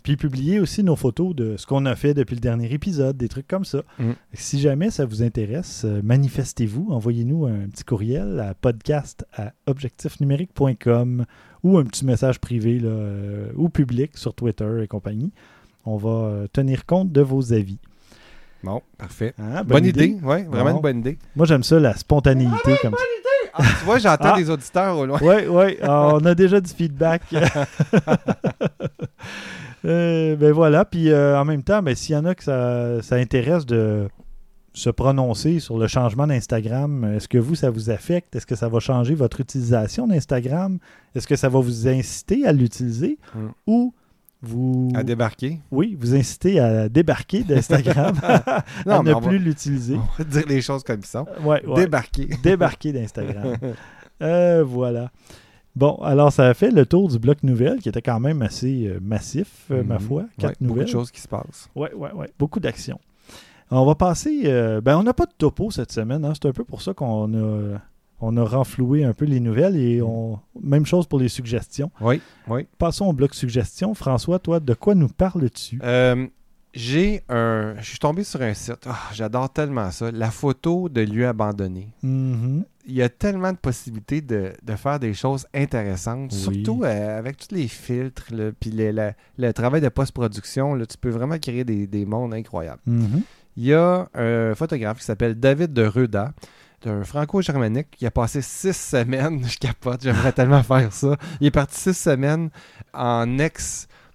Puis publier aussi nos photos de ce qu'on a fait depuis le dernier épisode, des trucs comme ça. Mm. Si jamais ça vous intéresse, manifestez-vous, envoyez-nous un petit courriel à podcast@objectifnumérique.com ou un petit message privé là, ou public sur Twitter et compagnie. On va tenir compte de vos avis. Bon, parfait. Hein, bonne idée. Oui, vraiment une bonne idée. Moi, j'aime ça, la spontanéité. Bonne idée! Ah, tu vois, j'entends des auditeurs au loin. Oui, oui, on a déjà du feedback. Ben voilà, puis en même temps, ben, s'il y en a que ça intéresse de se prononcer sur le changement d'Instagram, est-ce que vous, ça vous affecte? Est-ce que ça va changer votre utilisation d'Instagram? Est-ce que ça va vous inciter à l'utiliser? Ou vous... À débarquer? Oui, vous inciter à débarquer d'Instagram, non, à ne plus l'utiliser. On va dire les choses comme ça. Ouais, débarquer. Débarquer d'Instagram. Voilà. Bon, alors ça a fait le tour du bloc nouvelles qui était quand même assez massif, ma foi. 4 nouvelles. Beaucoup de choses qui se passent. Oui. Beaucoup d'actions. On va passer... on n'a pas de topo cette semaine. Hein. C'est un peu pour ça qu'on a, renfloué un peu les nouvelles. Et même chose pour les suggestions. Oui. Passons au bloc suggestions. François, toi, de quoi nous parles-tu? Je suis tombé sur un site. J'adore tellement ça. La photo de lieux abandonnés. Mm-hmm. Il y a tellement de possibilités de faire des choses intéressantes, surtout avec tous les filtres, puis le travail de post-production. Là, tu peux vraiment créer des mondes incroyables. Mm-hmm. Il y a un photographe qui s'appelle David de Reuda, un franco-germanique qui a passé 6 semaines, je capote, j'aimerais tellement faire ça. Il est parti 6 semaines en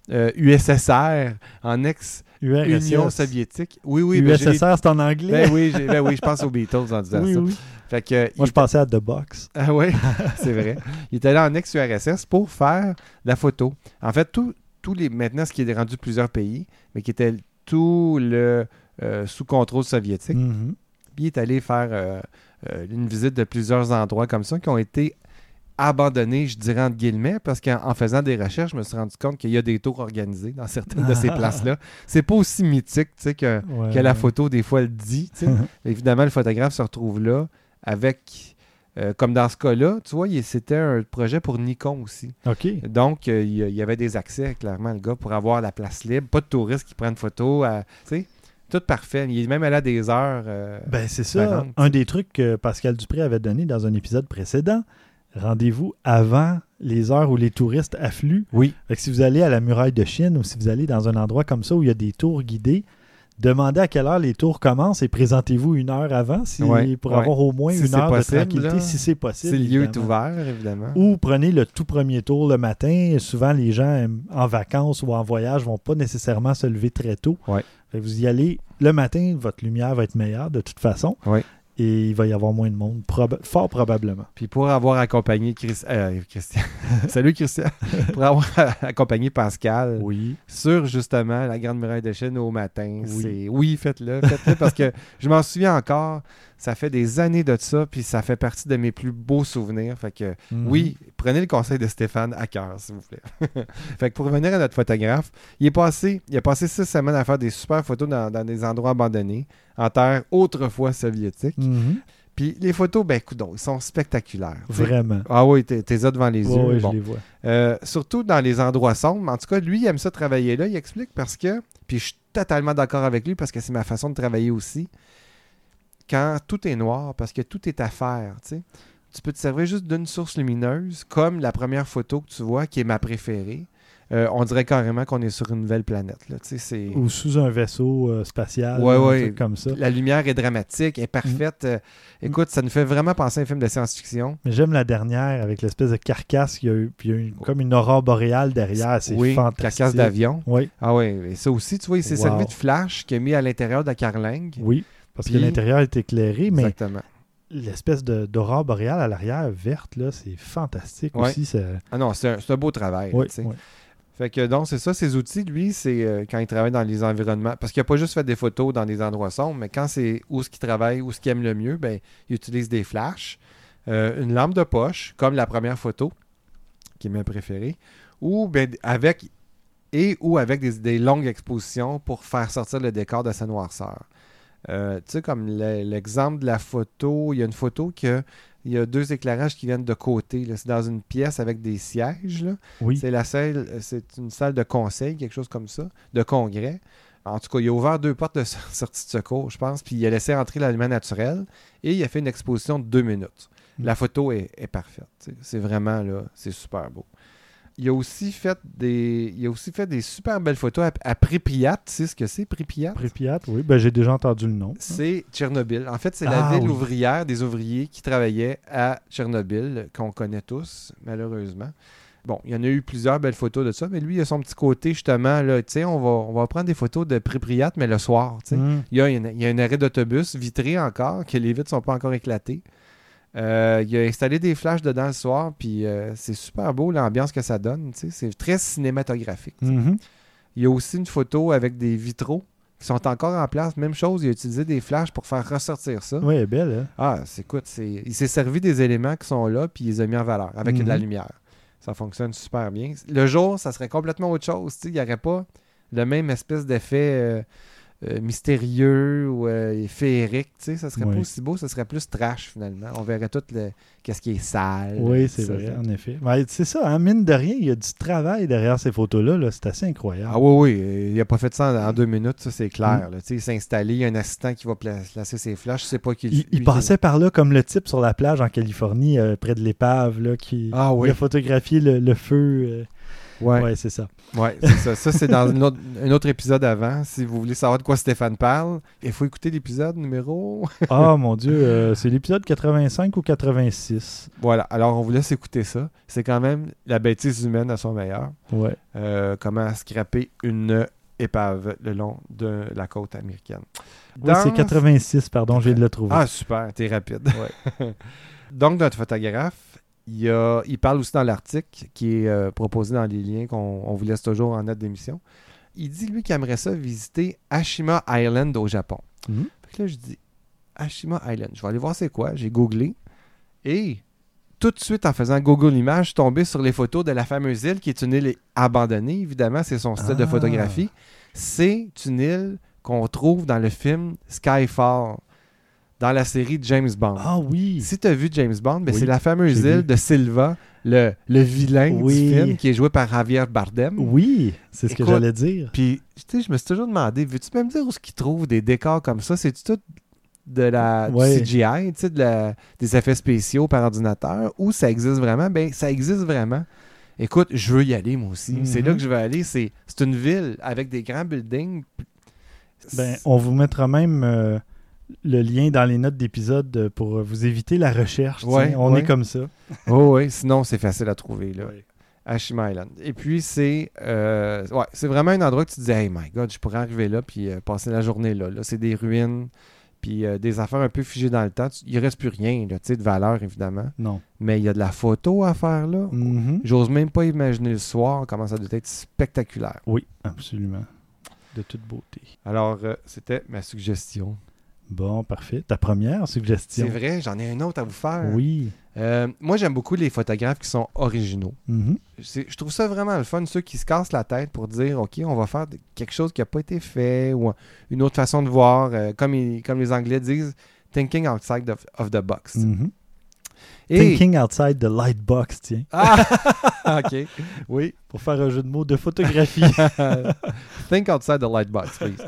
USSR, en ex-Union soviétique. Oui, oui. USSR, ben, c'est en anglais. Ben oui, je pense aux Beatles en disant ça. Oui. Fait que, moi, je pensais à The Box. Ah oui, c'est vrai. Il est allé en ex-URSS pour faire la photo. En fait, maintenant, ce qui est rendu de plusieurs pays, mais qui était tout le sous contrôle soviétique, puis il est allé faire une visite de plusieurs endroits comme ça qui ont été abandonnés, je dirais entre guillemets, parce qu'en faisant des recherches, je me suis rendu compte qu'il y a des tours organisés dans certaines de ces places-là. C'est pas aussi mythique que la photo, des fois, le dit. Évidemment, le photographe se retrouve là avec... comme dans ce cas-là, tu vois, c'était un projet pour Nikon aussi. Okay. Donc, il y avait des accès, clairement, le gars, pour avoir la place libre. Pas de touristes qui prennent photo. Tu sais, tout parfait. Il est même allé à des heures. C'est ça. Un des trucs que Pascal Dupré avait donné dans un épisode précédent, rendez-vous avant les heures où les touristes affluent. Oui. Fait que si vous allez à la muraille de Chine ou si vous allez dans un endroit comme ça où il y a des tours guidés, demandez à quelle heure les tours commencent et présentez-vous une heure avant pour avoir au moins une heure possible, de tranquillité, si c'est possible. Si le lieu est ouvert, évidemment. Ou prenez le tout premier tour le matin. Souvent, les gens en vacances ou en voyage ne vont pas nécessairement se lever très tôt. Ouais. Fait que vous y allez le matin, votre lumière va être meilleure de toute façon. Ouais. Et il va y avoir moins de monde, fort probablement. Puis pour avoir accompagné Christian, salut Christian, pour avoir accompagné Pascal sur justement la Grande Muraille de Chine au matin, faites-le parce que je m'en souviens encore, ça fait des années de ça, puis ça fait partie de mes plus beaux souvenirs. Fait que prenez le conseil de Stéphane à cœur, s'il vous plaît. Fait que pour revenir à notre photographe, il a passé 6 semaines à faire des super photos dans des endroits abandonnés, en terre autrefois soviétique. Puis les photos, ben coudonc, ils sont spectaculaires. Vraiment. Ah oui, t'es là devant les yeux. Oui, bon. Je les vois. Surtout dans les endroits sombres. En tout cas, lui, il aime ça travailler là. Il explique parce que, puis je suis totalement d'accord avec lui parce que c'est ma façon de travailler aussi. Quand tout est noir, parce que tout est à faire, tu sais. Tu peux te servir juste d'une source lumineuse, comme la première photo que tu vois, qui est ma préférée. On dirait carrément qu'on est sur une nouvelle planète. Là. C'est... Ou sous un vaisseau spatial, un truc comme ça. La lumière est dramatique, est parfaite. Écoute, ça nous fait vraiment penser à un film de science-fiction. Mais j'aime la dernière avec l'espèce de carcasse, puis il y a comme une aurore boréale derrière. C'est fantastique. Carcasse d'avion. Oui. Ah oui, et ça aussi, tu vois, il s'est servi de flash qu'il a mis à l'intérieur de la carlingue. Oui, parce que l'intérieur est éclairé, mais... Exactement. L'espèce d'aurore boréale à l'arrière, verte, là, c'est fantastique aussi. Ça... Ah non, c'est un beau travail. Oui, tu sais. Fait que donc, c'est ça, ses outils, lui, c'est quand il travaille dans les environnements. Parce qu'il n'a pas juste fait des photos dans des endroits sombres, mais quand c'est où ce qu'il travaille, où ce qu'il aime le mieux, ben il utilise des flashs, une lampe de poche, comme la première photo, qui est ma préférée, ou avec des longues expositions pour faire sortir le décor de sa noirceur. Tu sais, comme l'exemple de la photo, il y a une photo que... Il y a 2 éclairages qui viennent de côté. Là. C'est dans une pièce avec des sièges. Là. Oui. C'est une salle de conseil, quelque chose comme ça, de congrès. En tout cas, il a ouvert 2 portes de sortie de secours, je pense, puis il a laissé entrer la lumière naturelle et il a fait une exposition de 2 minutes. La photo est parfaite. T'sais. C'est vraiment, là, c'est super beau. Il a aussi fait des super belles photos à Pripyat. Tu sais ce que c'est, Pripyat? Pripyat, oui. Ben, j'ai déjà entendu le nom. C'est Tchernobyl. En fait, c'est la ville ouvrière des ouvriers qui travaillaient à Tchernobyl, qu'on connaît tous, malheureusement. Bon, il y en a eu plusieurs belles photos de ça, mais lui, il a son petit côté, justement, là, tu sais, on va prendre des photos de Pripyat, mais le soir, tu sais. Il y a un arrêt d'autobus vitré encore, que les vitres ne sont pas encore éclatées. Il a installé des flashs dedans le soir, puis c'est super beau l'ambiance que ça donne. C'est très cinématographique. Il y a aussi une photo avec des vitraux qui sont encore en place. Même chose, il a utilisé des flashs pour faire ressortir ça. Oui, elle est belle. Hein? Il s'est servi des éléments qui sont là, puis il les a mis en valeur avec de la lumière. Ça fonctionne super bien. Le jour, ça serait complètement autre chose. Il n'y aurait pas le même espèce d'effet mystérieux ou féerique, tu sais, ça serait pas aussi beau, ça serait plus trash finalement. On verrait tout qu'est-ce qui est sale. Oui, c'est vrai, en effet. Mais c'est ça, hein, mine de rien, il y a du travail derrière ces photos-là, là, c'est assez incroyable. Ah oui, il n'a pas fait ça en 2 minutes, ça c'est clair. Là, tu sais, il s'est installé, il y a un assistant qui va placer ses flashs, je sais pas qui... Il passait par là comme le type sur la plage en Californie, près de l'épave, là, qui a photographié le feu... Ouais, c'est ça. Ouais, c'est ça. Ça, c'est dans un autre épisode avant. Si vous voulez savoir de quoi Stéphane parle, il faut écouter l'épisode numéro... Ah, mon Dieu, c'est l'épisode 85 ou 86. Voilà. Alors, on vous laisse écouter ça. C'est quand même la bêtise humaine à son meilleur. Ouais. Comment scraper une épave le long de la côte américaine. Oui, c'est 86, pardon, j'ai de le trouver. Ah, super, t'es rapide. Ouais. Donc, notre photographe, il parle aussi dans l'article qui est proposé dans les liens qu'on vous laisse toujours en note d'émission. Il dit, lui, qu'il aimerait ça visiter Hashima Island au Japon. Mm-hmm. Fait que là, je dis, Hashima Island, je vais aller voir c'est quoi. J'ai googlé et... Tout de suite, en faisant Google Images, je suis tombé sur les photos de la fameuse île qui est une île abandonnée. Évidemment, c'est son style de photographie. C'est une île qu'on trouve dans le film Skyfall, dans la série James Bond. Ah oui! Si tu as vu James Bond, ben oui, c'est la fameuse île de Silva, le vilain du film, qui est joué par Javier Bardem. Oui, c'est ce que j'allais dire. Puis, tu sais, je me suis toujours demandé, veux-tu même dire où est-ce qu'ils trouvent des décors comme ça? C'est-tu tout... du CGI, tu sais, des effets spéciaux par ordinateur, ou ça existe vraiment? Ben, ça existe vraiment. Écoute, je veux y aller, moi aussi. Mm-hmm. C'est là que je veux aller. C'est une ville avec des grands buildings. Ben, on vous mettra même le lien dans les notes d'épisode pour vous éviter la recherche. Ouais, on est comme ça. Oh oui, sinon c'est facile à trouver, là. Ouais. Hashima Island. Et puis, c'est vraiment un endroit que tu te dis, hey my God, je pourrais arriver là puis passer la journée là. Là, c'est des ruines. Puis des affaires un peu figées dans le temps. Il ne reste plus rien là, de valeur, évidemment. Non. Mais il y a de la photo à faire là. Mm-hmm. J'ose même pas imaginer le soir comment ça doit être spectaculaire. Oui, absolument. De toute beauté. Alors, c'était ma suggestion. Bon, parfait. Ta première suggestion. C'est vrai, j'en ai une autre à vous faire. Oui. Moi, j'aime beaucoup les photographes qui sont originaux. Mm-hmm. Je trouve ça vraiment le fun, ceux qui se cassent la tête pour dire, OK, on va faire quelque chose qui n'a pas été fait ou une autre façon de voir, comme les Anglais disent, thinking outside of the box. Mm-hmm. Thinking outside the light box, tiens. Ah, OK. Oui. Pour faire un jeu de mots de photographie. Think outside the light box, please.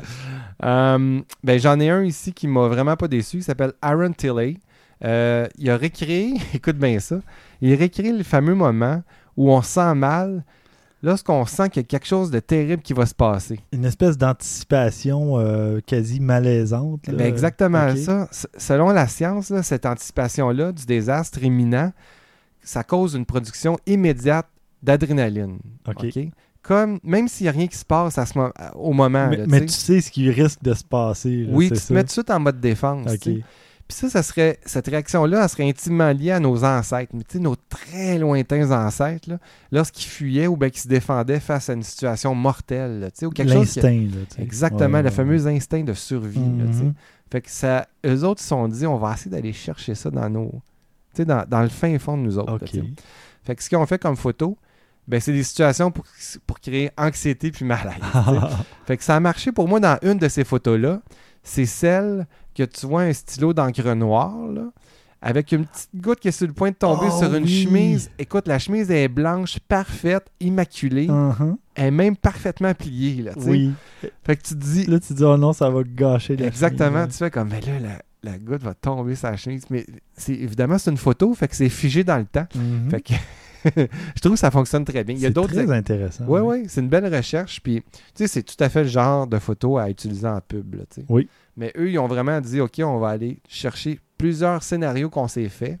Ben, j'en ai un ici qui m'a vraiment pas déçu. Il s'appelle Aaron Tilley. Il a récréé, écoute bien ça, il a récréé le fameux moment où on sent mal lorsqu'on sent qu'il y a quelque chose de terrible qui va se passer. Une espèce d'anticipation quasi malaisante. Ben exactement ça. Selon la science, là, cette anticipation-là du désastre imminent, ça cause une production immédiate d'adrénaline. OK? Comme, même s'il n'y a rien qui se passe au moment. Mais tu sais ce qui risque de se passer. Là, oui, tu te mets tout de suite en mode défense. OK. Puis cette réaction-là, elle serait intimement liée à nos ancêtres, mais tu sais, nos très lointains ancêtres, là, lorsqu'ils fuyaient ou bien qu'ils se défendaient face à une situation mortelle. Là, ou quelque l'instinct. Chose que... là, exactement, le fameux instinct de survie. Mm-hmm. Là, fait que ça, eux autres, ils se sont dit, on va essayer d'aller chercher ça dans dans le fin fond de nous autres. Okay. Là, fait que ce qu'ils ont fait comme photo... Ben, c'est des situations pour créer anxiété puis malaise. Fait que ça a marché pour moi dans une de ces photos-là. C'est celle que tu vois un stylo d'encre noire, là, avec une petite goutte qui est sur le point de tomber sur une chemise. Écoute, la chemise est blanche, parfaite, immaculée. Uh-huh. Elle est même parfaitement pliée. Là, oui. Fait que tu te dis... Là, tu te dis, oh non, ça va gâcher la chemise. Exactement. Tu fais comme, mais là... La goutte va tomber sur la chemise. Mais évidemment, c'est une photo, fait que c'est figé dans le temps. Mm-hmm. Fait que... je trouve que ça fonctionne très bien. Il y a d'autres... très intéressant. Oui, oui, c'est une belle recherche. Puis, tu sais, c'est tout à fait le genre de photo à utiliser en pub. Là, oui. Mais eux, ils ont vraiment dit, OK, on va aller chercher plusieurs scénarios qu'on s'est fait.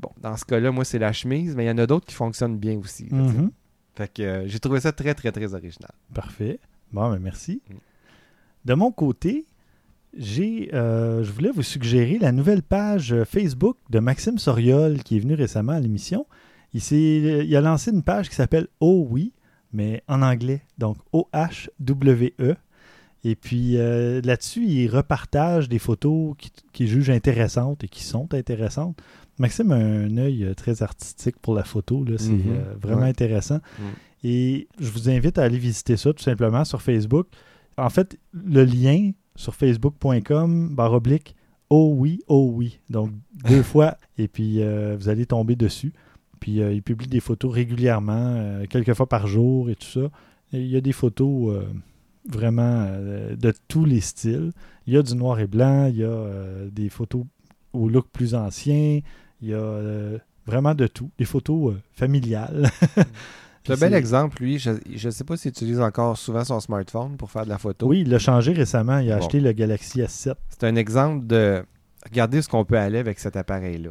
Bon, dans ce cas-là, moi, c'est la chemise, mais il y en a d'autres qui fonctionnent bien aussi. Là, mm-hmm. Fait que j'ai trouvé ça très, très, très original. Parfait. Bon, ben merci. De mon côté, je voulais vous suggérer la nouvelle page Facebook de Maxime Soriol qui est venu récemment à l'émission. Il a lancé une page qui s'appelle « Oh oui », mais en anglais, donc « O-H-W-E ». Et puis là-dessus, il repartage des photos qu'il juge intéressantes et qui sont intéressantes. Maxime a un œil très artistique pour la photo, là, c'est vraiment intéressant. Mm-hmm. Et je vous invite à aller visiter ça tout simplement sur Facebook. En fait, le lien sur facebook.com/ Oh oui, oh oui. Donc deux fois, et puis vous allez tomber dessus. Puis il publie des photos régulièrement, quelques fois par jour et tout ça. Et il y a des photos vraiment de tous les styles. Il y a du noir et blanc, il y a des photos au look plus ancien, il y a vraiment de tout. Des photos familiales. C'est un bel exemple, lui. Je ne sais pas s'il utilise encore souvent son smartphone pour faire de la photo. Oui, il l'a changé récemment. Il a acheté le Galaxy S7. C'est un exemple de... Regardez ce qu'on peut aller avec cet appareil-là,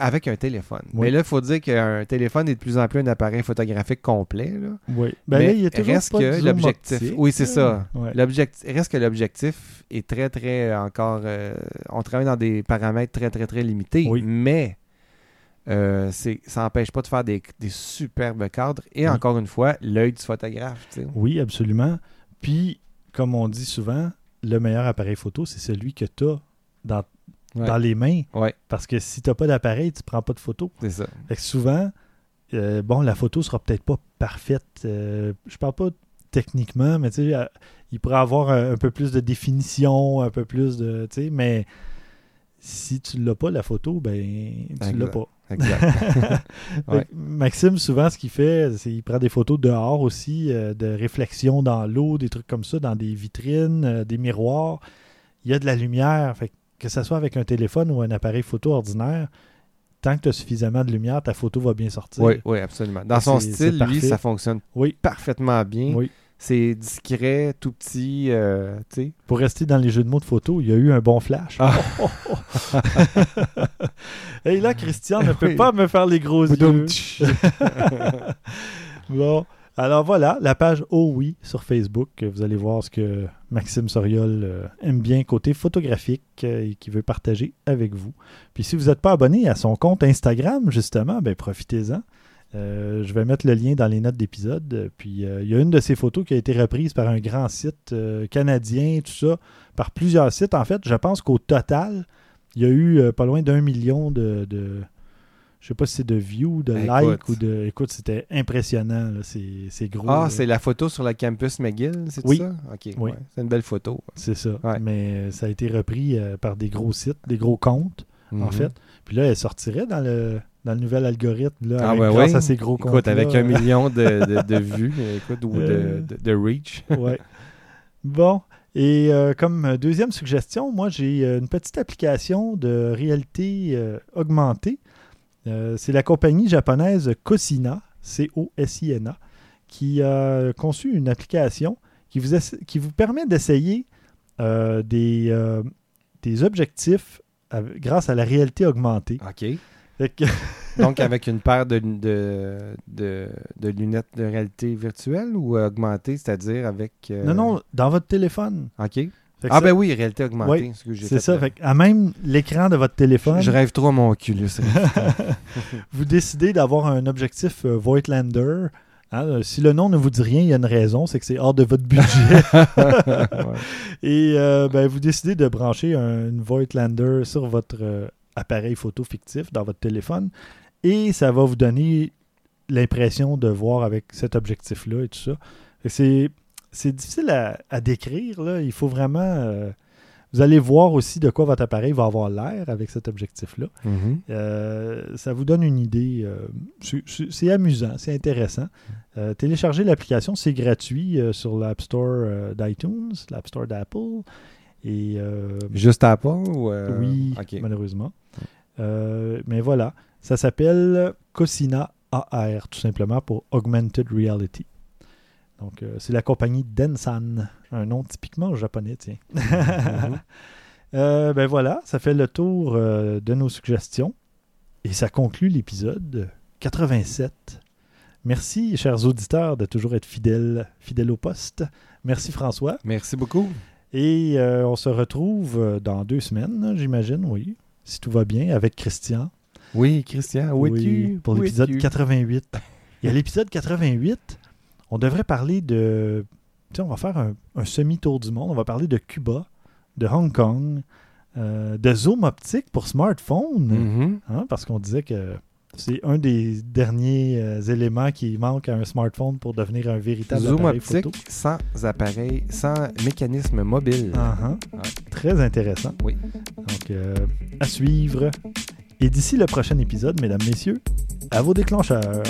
avec un téléphone. Oui. Mais là, il faut dire qu'un téléphone est de plus en plus un appareil photographique complet. Là. Oui. Ben mais là, il est toujours reste pas que zoom l'objectif. Optique. Oui, c'est ça. Ouais. Reste que l'objectif est très, très encore... on travaille dans des paramètres très, très, très limités. Oui. Mais ça n'empêche pas de faire des superbes cadres. Et encore une fois, l'œil du photographe. T'sais. Oui, absolument. Puis, comme on dit souvent, le meilleur appareil photo, c'est celui que tu as dans les mains. Ouais. Parce que si tu n'as pas d'appareil, tu ne prends pas de photo. C'est ça. Fait que souvent, la photo sera peut-être pas parfaite. Je parle pas techniquement, mais tu sais, il pourrait avoir un peu plus de définition, un peu plus de... Tu sais, mais si tu ne l'as pas, la photo, tu ne l'as pas. Exact. Ouais. Maxime, souvent, ce qu'il fait, c'est qu'il prend des photos dehors aussi, de réflexion dans l'eau, des trucs comme ça, dans des vitrines, des miroirs. Il y a de la lumière, fait que ce soit avec un téléphone ou un appareil photo ordinaire, tant que tu as suffisamment de lumière, ta photo va bien sortir. Oui, oui, absolument. Dans son style, lui, ça fonctionne parfaitement bien. Oui. C'est discret, tout petit. Pour rester dans les jeux de mots de photo, il y a eu un bon flash. Ah. Et là, Christian ne peut pas me faire les gros yeux. Bon, alors voilà, la page Oh Oui sur Facebook. Vous allez voir ce que Maxime Soriol aime bien côté photographique et qu'il veut partager avec vous. Puis si vous n'êtes pas abonné à son compte Instagram, justement, profitez-en. Je vais mettre le lien dans les notes d'épisode. Puis il y a une de ces photos qui a été reprise par un grand site canadien, tout ça, par plusieurs sites. En fait, je pense qu'au total, il y a eu pas loin d'1 million de je sais pas si c'est de view, de like ou de... Écoute, c'était impressionnant. Là. C'est gros. Ah, là. C'est la photo sur le campus McGill, c'est ça? Okay, oui. Ouais. C'est une belle photo. C'est ça. Ouais. Mais ça a été repris par des gros sites, des gros comptes, en fait. Puis là, elle sortirait dans le nouvel algorithme, là, grâce à ces gros comptes. Écoute, avec 1 million de vues, ou de reach. Oui. Bon. Et comme deuxième suggestion, moi, j'ai une petite application de réalité augmentée. C'est la compagnie japonaise Cosina, C-O-S-I-N-A, qui a conçu une application qui vous permet d'essayer des objectifs grâce à la réalité augmentée. OK. Donc, avec une paire de lunettes de réalité virtuelle ou augmentée, c'est-à-dire avec... Non, dans votre téléphone. OK. Réalité augmentée. Oui, c'est ça. Fait à même l'écran de votre téléphone... Je rêve trop à mon Oculus. Vous décidez d'avoir un objectif Voigtlander. Hein, si le nom ne vous dit rien, il y a une raison, c'est que c'est hors de votre budget. Et vous décidez de brancher une Voigtlander sur votre appareil photo fictif dans votre téléphone et ça va vous donner l'impression de voir avec cet objectif-là et tout ça. C'est difficile à décrire. Là. Il faut vraiment... vous allez voir aussi de quoi votre appareil va avoir l'air avec cet objectif-là. Mm-hmm. Ça vous donne une idée. C'est amusant, c'est intéressant. Téléchargez l'application, c'est gratuit sur l'App Store d'iTunes, l'App Store d'Apple. Et, juste Apple ou... Oui, malheureusement. Mais voilà, ça s'appelle Cosina AR, tout simplement pour Augmented Reality. Donc, c'est la compagnie Densan, un nom typiquement japonais, tiens. Voilà, ça fait le tour de nos suggestions et ça conclut l'épisode 87. Merci, chers auditeurs, de toujours être fidèles au poste. Merci, François. Merci beaucoup. Et on se retrouve dans 2 semaines, j'imagine, oui, si tout va bien, avec Christian. Oui, Christian, où es-tu? Pour l'épisode 88. Il y a l'épisode 88... On devrait parler de... Tu sais, on va faire un semi-tour du monde. On va parler de Cuba, de Hong Kong, de zoom optique pour smartphone. Mm-hmm. Hein, parce qu'on disait que c'est un des derniers éléments qui manque à un smartphone pour devenir un véritable appareil photo. Zoom optique sans appareil, sans mécanisme mobile. Uh-huh. Ah. Très intéressant. Oui. Donc, à suivre. Et d'ici le prochain épisode, mesdames, messieurs, à vos déclencheurs.